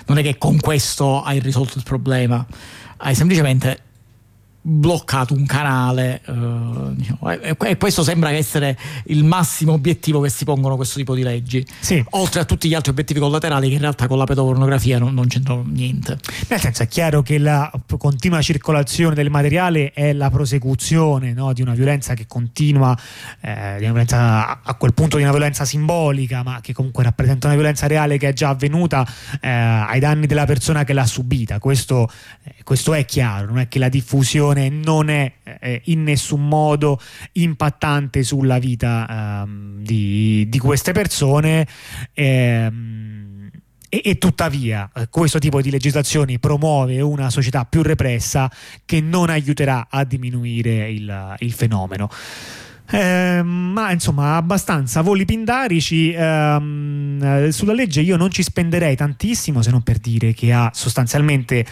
non è che con questo hai risolto il problema, hai semplicemente bloccato un canale, e questo sembra essere il massimo obiettivo che si pongono questo tipo di leggi, sì, oltre a tutti gli altri obiettivi collaterali che in realtà con la pedopornografia non c'entrano niente. Nel senso, è chiaro che la continua circolazione del materiale è la prosecuzione di una violenza che continua, di una violenza, a quel punto di una violenza simbolica, ma che comunque rappresenta una violenza reale che è già avvenuta ai danni della persona che l'ha subita. Questo è chiaro, non è che la diffusione non è in nessun modo impattante sulla vita di queste persone, e tuttavia questo tipo di legislazioni promuove una società più repressa che non aiuterà a diminuire il fenomeno. Ma insomma, abbastanza voli pindarici sulla legge. Io non ci spenderei tantissimo, se non per dire che ha sostanzialmente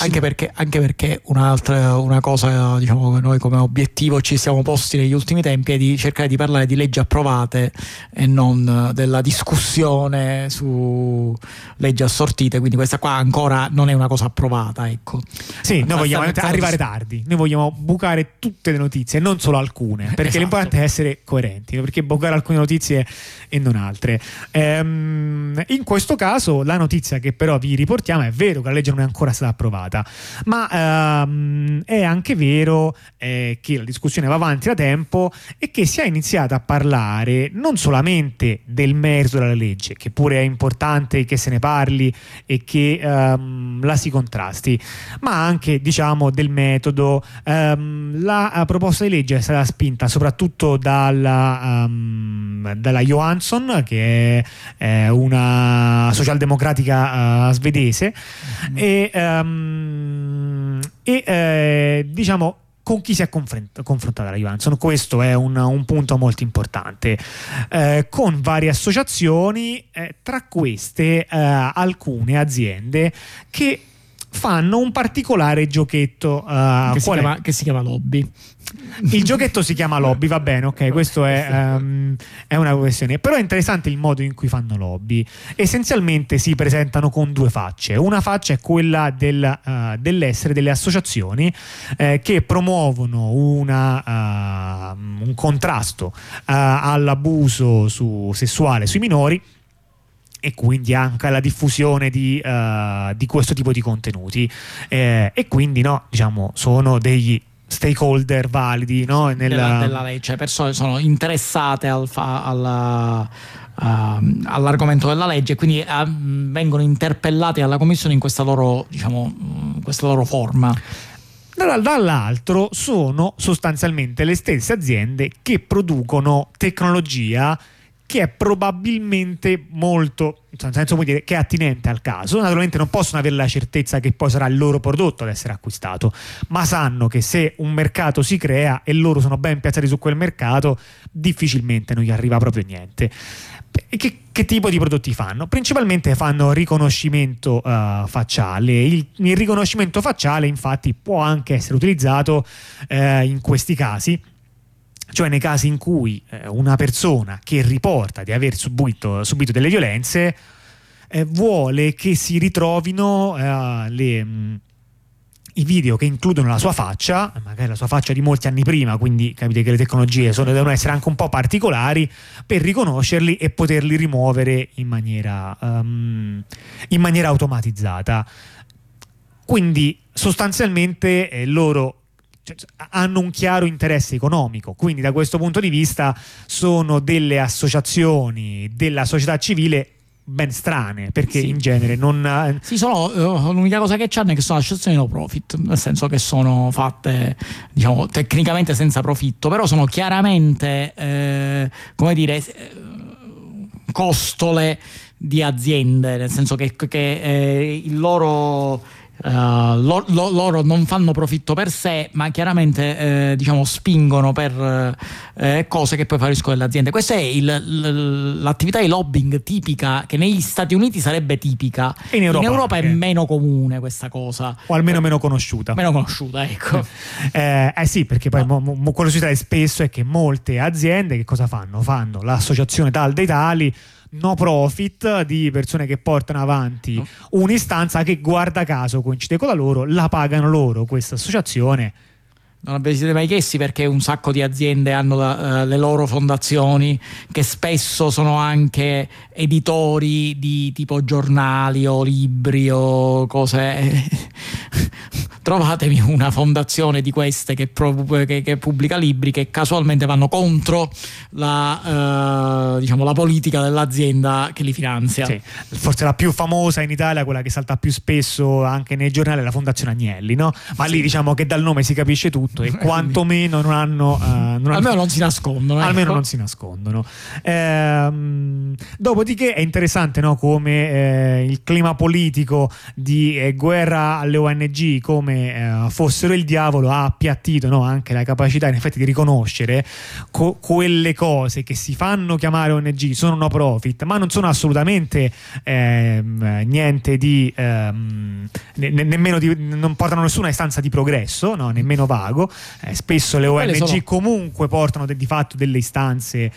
anche perché una cosa che noi come obiettivo ci siamo posti negli ultimi tempi è di cercare di parlare di leggi approvate e non della discussione su leggi assortite, quindi questa qua ancora non è una cosa approvata, ecco. Sì, noi vogliamo arrivare tardi, noi vogliamo bucare tutte le notizie, non solo alcune, perché esatto. L'importante è essere coerenti, perché bloccare alcune notizie e non altre. In questo caso la notizia che però vi riportiamo è vero che la legge non è ancora stata approvata, ma è anche vero che la discussione va avanti da tempo e che si è iniziata a parlare non solamente del merito della legge, che pure è importante che se ne parli e che la si contrasti, ma anche del metodo. La proposta di legge è stata spinta soprattutto dalla Johansson, che è una socialdemocratica svedese, con chi si è confrontata la Johansson. Questo è un punto molto importante, con varie associazioni, tra queste alcune aziende che fanno un particolare giochetto che si chiama lobby. Il giochetto si chiama lobby, va bene, ok, questo è una questione, però è interessante il modo in cui fanno lobby. Essenzialmente si presentano con due facce. Una faccia è quella dell'essere delle associazioni che promuovono un contrasto all'abuso sessuale sui minori e quindi anche alla diffusione di questo tipo di contenuti, e quindi sono degli stakeholder validi della legge, persone sono interessate all'argomento della legge, quindi vengono interpellate alla Commissione in questa loro forma. Dall'altro sono sostanzialmente le stesse aziende che producono tecnologia che è probabilmente molto, nel senso, vuol dire che è attinente al caso. Naturalmente non possono avere la certezza che poi sarà il loro prodotto ad essere acquistato, ma sanno che se un mercato si crea e loro sono ben piazzati su quel mercato, difficilmente non gli arriva proprio niente. Che tipo di prodotti fanno? Principalmente fanno riconoscimento facciale. Il riconoscimento facciale infatti può anche essere utilizzato in questi casi, cioè nei casi in cui una persona che riporta di aver subito delle violenze vuole che si ritrovino i video che includono la sua faccia, magari la sua faccia di molti anni prima, quindi capite che le tecnologie devono essere anche un po' particolari per riconoscerli e poterli rimuovere in maniera automatizzata. Quindi sostanzialmente loro hanno un chiaro interesse economico, quindi da questo punto di vista sono delle associazioni della società civile ben strane, perché sì, in genere non sì, sono l'unica cosa che c'hanno è che sono associazioni no profit, nel senso che sono fatte diciamo tecnicamente senza profitto, però sono chiaramente costole di aziende, nel senso che il loro non fanno profitto per sé, ma chiaramente spingono per cose che poi favoriscono le aziende. Questa è l'attività di lobbying tipica, che negli Stati Uniti sarebbe tipica, e in Europa è meno comune questa cosa, o almeno meno conosciuta, ecco. Sì, perché poi quello che si tratta spesso è che molte aziende che cosa fanno? Fanno l'associazione tal dei tali no profit di persone che portano avanti un'istanza che, guarda caso, coincide con la loro, la pagano loro questa associazione. Non vi siete mai chiesti perché un sacco di aziende hanno le loro fondazioni, che spesso sono anche editori di tipo giornali o libri o cose? Trovatemi una fondazione di queste che pubblica libri che casualmente vanno contro la politica dell'azienda che li finanzia. Sì. Forse la più famosa in Italia, quella che salta più spesso anche nei giornali, è la Fondazione Agnelli, no? Ma sì, lì diciamo che dal nome si capisce tutto, e quantomeno non hanno... almeno non si nascondono. Almeno non si nascondono. Dopodiché è interessante, no, come il clima politico di guerra alle ONG, come fossero il diavolo, ha appiattito, no, anche la capacità in effetti di riconoscere quelle cose che si fanno chiamare ONG, sono no profit, ma non sono assolutamente niente di nemmeno di, non portano nessuna istanza di progresso, no, nemmeno vago. Spesso le ONG comunque portano di fatto delle istanze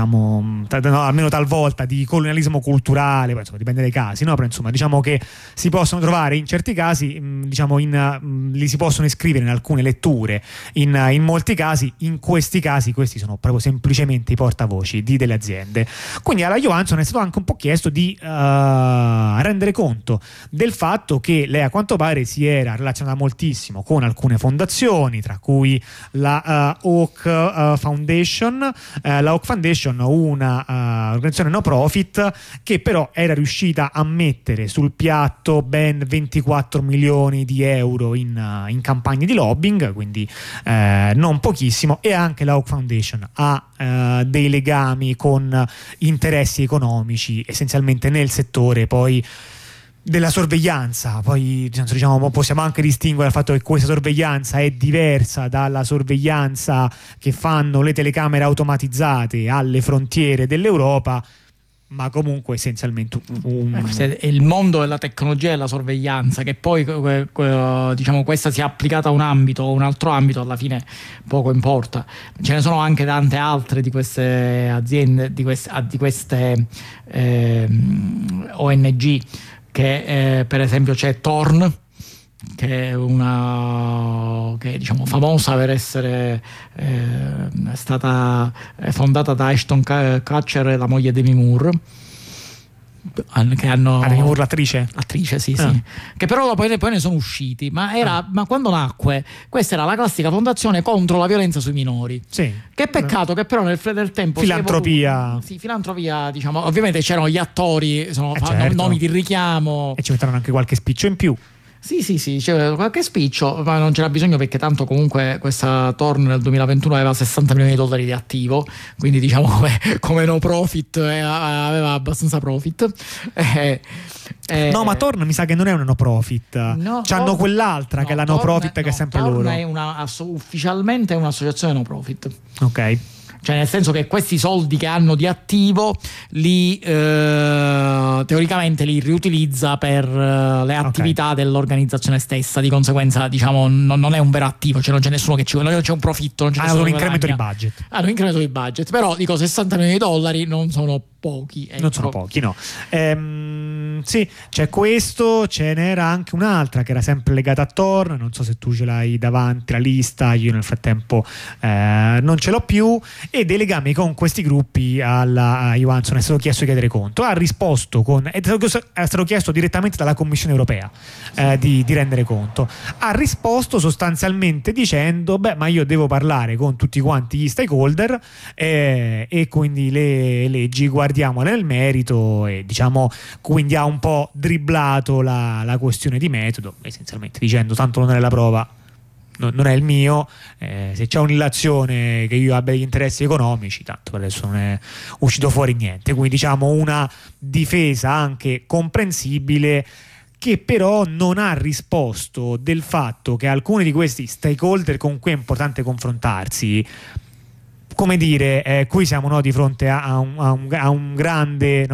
almeno talvolta di colonialismo culturale, insomma, dipende dai casi, no? Però insomma diciamo che si possono trovare in certi casi li si possono iscrivere in alcune letture, in molti casi. In questi casi questi sono proprio semplicemente i portavoci delle aziende. Quindi alla Johansson è stato anche un po' chiesto di rendere conto del fatto che lei a quanto pare si era relazionata moltissimo con alcune fondazioni, tra cui la Oak Foundation, una organizzazione no profit che però era riuscita a mettere sul piatto ben 24 milioni di euro in campagne di lobbying, quindi non pochissimo. E anche la Oak Foundation ha dei legami con interessi economici essenzialmente nel settore poi della sorveglianza. Poi diciamo possiamo anche distinguere il fatto che questa sorveglianza è diversa dalla sorveglianza che fanno le telecamere automatizzate alle frontiere dell'Europa, ma comunque essenzialmente il mondo della tecnologia e della sorveglianza, che poi questa sia applicata a un ambito o un altro ambito alla fine poco importa. Ce ne sono anche tante altre di queste aziende, di queste ONG, che per esempio c'è Thorn, che è una famosa per essere stata fondata da Ashton Kutcher e la moglie Demi Moore, che hanno l'attrice sì. Che però poi ne sono usciti, ma quando nacque questa era la classica fondazione contro la violenza sui minori, sì. Che peccato che però nel frattempo filantropia diciamo, ovviamente c'erano gli attori, sono nomi di richiamo, e ci metteranno anche qualche spiccio in più. Sì, c'è qualche spiccio, ma non c'era bisogno, perché tanto comunque questa Thorn nel 2021 aveva $60 milioni di attivo, quindi diciamo come no profit aveva abbastanza profit. No, ma Thorn mi sa che non è una no profit, no, c'hanno quell'altra che è la no Thorn, profit che è sempre Thorn loro. È ufficialmente è un'associazione no profit. Ok. Cioè, nel senso che questi soldi che hanno di attivo li teoricamente li riutilizza per le attività dell'organizzazione stessa, di conseguenza diciamo non è un vero attivo, cioè non c'è nessuno che ci vuole, non c'è un profitto, non c'è nessuno che guadagna. Hanno un incremento di budget, però dico $60 milioni non sono pochi, ecco. Non sono pochi, no. Sì, c'è questo, ce n'era anche un'altra che era sempre legata a Thorn, non so se tu ce l'hai davanti la lista, io nel frattempo non ce l'ho più, e dei legami con questi gruppi a Johansson è stato chiesto di chiedere conto, ha risposto è stato chiesto direttamente dalla Commissione Europea di rendere conto, ha risposto sostanzialmente dicendo ma io devo parlare con tutti quanti gli stakeholder e quindi le leggi guardiamole nel merito, e diciamo quindi ha un po' dribblato la questione di metodo, essenzialmente dicendo tanto non è la prova, non è il mio, se c'è un'illazione che io abbia degli interessi economici, tanto per adesso non è uscito fuori niente, quindi diciamo una difesa anche comprensibile, che però non ha risposto del fatto che alcuni di questi stakeholder con cui è importante confrontarsi, come dire, qui siamo di fronte a un grande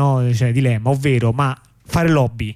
dilemma, ovvero ma fare lobby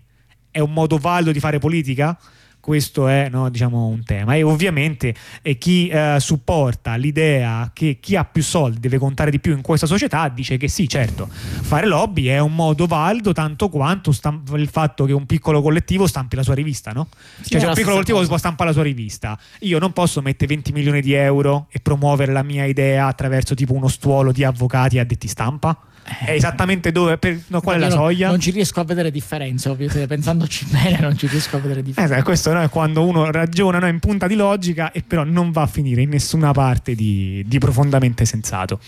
è un modo valido di fare politica? Questo è un tema, e ovviamente chi supporta l'idea che chi ha più soldi deve contare di più in questa società dice che sì, certo, fare lobby è un modo valido tanto quanto il fatto che un piccolo collettivo stampi la sua rivista, no? Sì, cioè un piccolo collettivo può stampare la sua rivista, io non posso mettere €20 milioni e promuovere la mia idea attraverso tipo uno stuolo di avvocati addetti stampa. È esattamente qual è la soglia? Non ci riesco a vedere differenze, ovviamente pensandoci bene non ci riesco a vedere differenze. Questo è quando uno ragiona in punta di logica e però non va a finire in nessuna parte di profondamente sensato.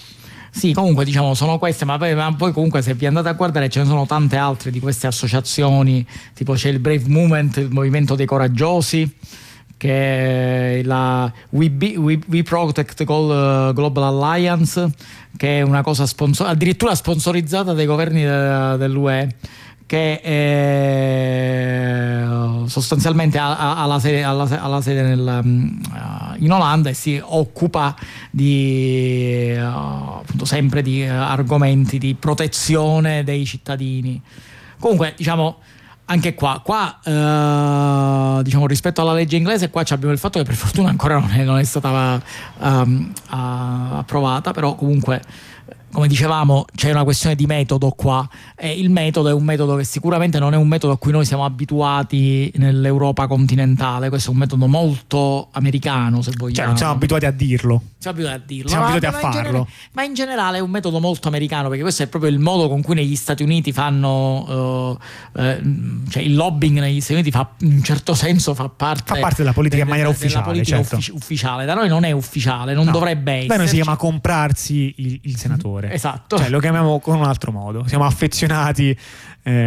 Sì, comunque diciamo sono queste, ma poi comunque se vi andate a guardare ce ne sono tante altre di queste associazioni, tipo c'è il Brave Movement, il Movimento dei Coraggiosi, che è la We Protect Global Alliance, che è una cosa addirittura sponsorizzata dai governi dell'UE, che sostanzialmente ha la sede in Olanda e si occupa di appunto sempre di argomenti di protezione dei cittadini. Comunque diciamo anche qua diciamo rispetto alla legge inglese qua abbiamo il fatto che per fortuna ancora non è stata approvata, però comunque come dicevamo c'è una questione di metodo qua, e il metodo è un metodo che sicuramente non è un metodo a cui noi siamo abituati nell'Europa continentale, questo è un metodo molto americano, se vogliamo. Cioè non siamo abituati a dirlo. Siamo abituati a farlo. Ma in generale è un metodo molto americano, perché questo è proprio il modo con cui negli Stati Uniti fanno cioè il lobbying negli Stati Uniti in un certo senso fa parte della politica in maniera ufficiale, certo. Ufficiale. Da noi non è ufficiale, non dovrebbe essere. Da noi si chiama comprarsi il senatore. Esatto, cioè, lo chiamiamo con un altro modo, siamo affezionati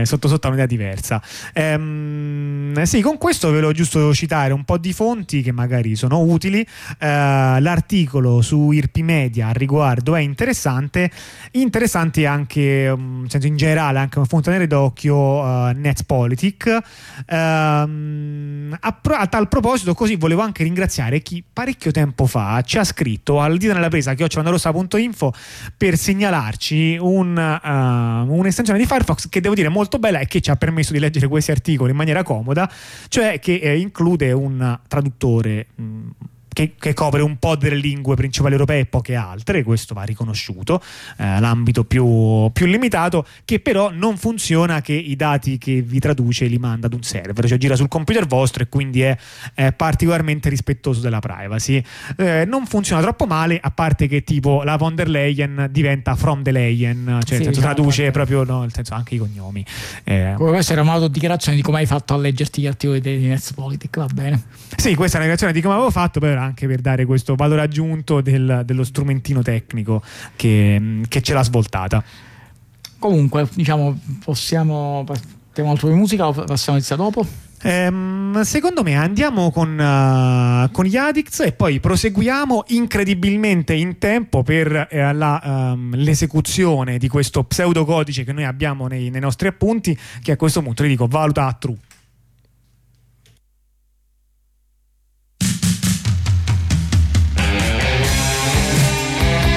sotto a un'idea diversa. Sì, con questo ve l'ho giusto citare un po' di fonti che magari sono utili. L'articolo su IRPI Media a riguardo è interessante anche in generale, anche una fonte tenere d'occhio Netzpolitik. A tal proposito, così volevo anche ringraziare chi parecchio tempo fa ci ha scritto al dita nella presa @vandarossa.info per segnalarci un'estensione di Firefox che devo dire molto bella e che ci ha permesso di leggere questi articoli in maniera comoda, cioè che include un traduttore che copre un po' delle lingue principali europee e poche altre, questo va riconosciuto, l'ambito più limitato, che però non funziona che i dati che vi traduce li manda ad un server, cioè gira sul computer vostro e quindi è particolarmente rispettoso della privacy. Non funziona troppo male, a parte che tipo la von der Leyen diventa from the Leyen, cioè traduce proprio anche i cognomi. Questa era un'autodichiarazione di come hai fatto a leggerti gli articoli di Netzpolitik, va bene? Sì, questa è una dichiarazione di come avevo fatto, però anche per dare questo valore aggiunto dello strumentino tecnico che ce l'ha svoltata. Comunque, diciamo, possiamo partiamo altro di musica o passiamo a iniziare dopo? Secondo me andiamo con gli Addicts e poi proseguiamo incredibilmente in tempo per l'esecuzione di questo pseudocodice che noi abbiamo nei nostri appunti, che a questo punto, vi dico, valuta a true.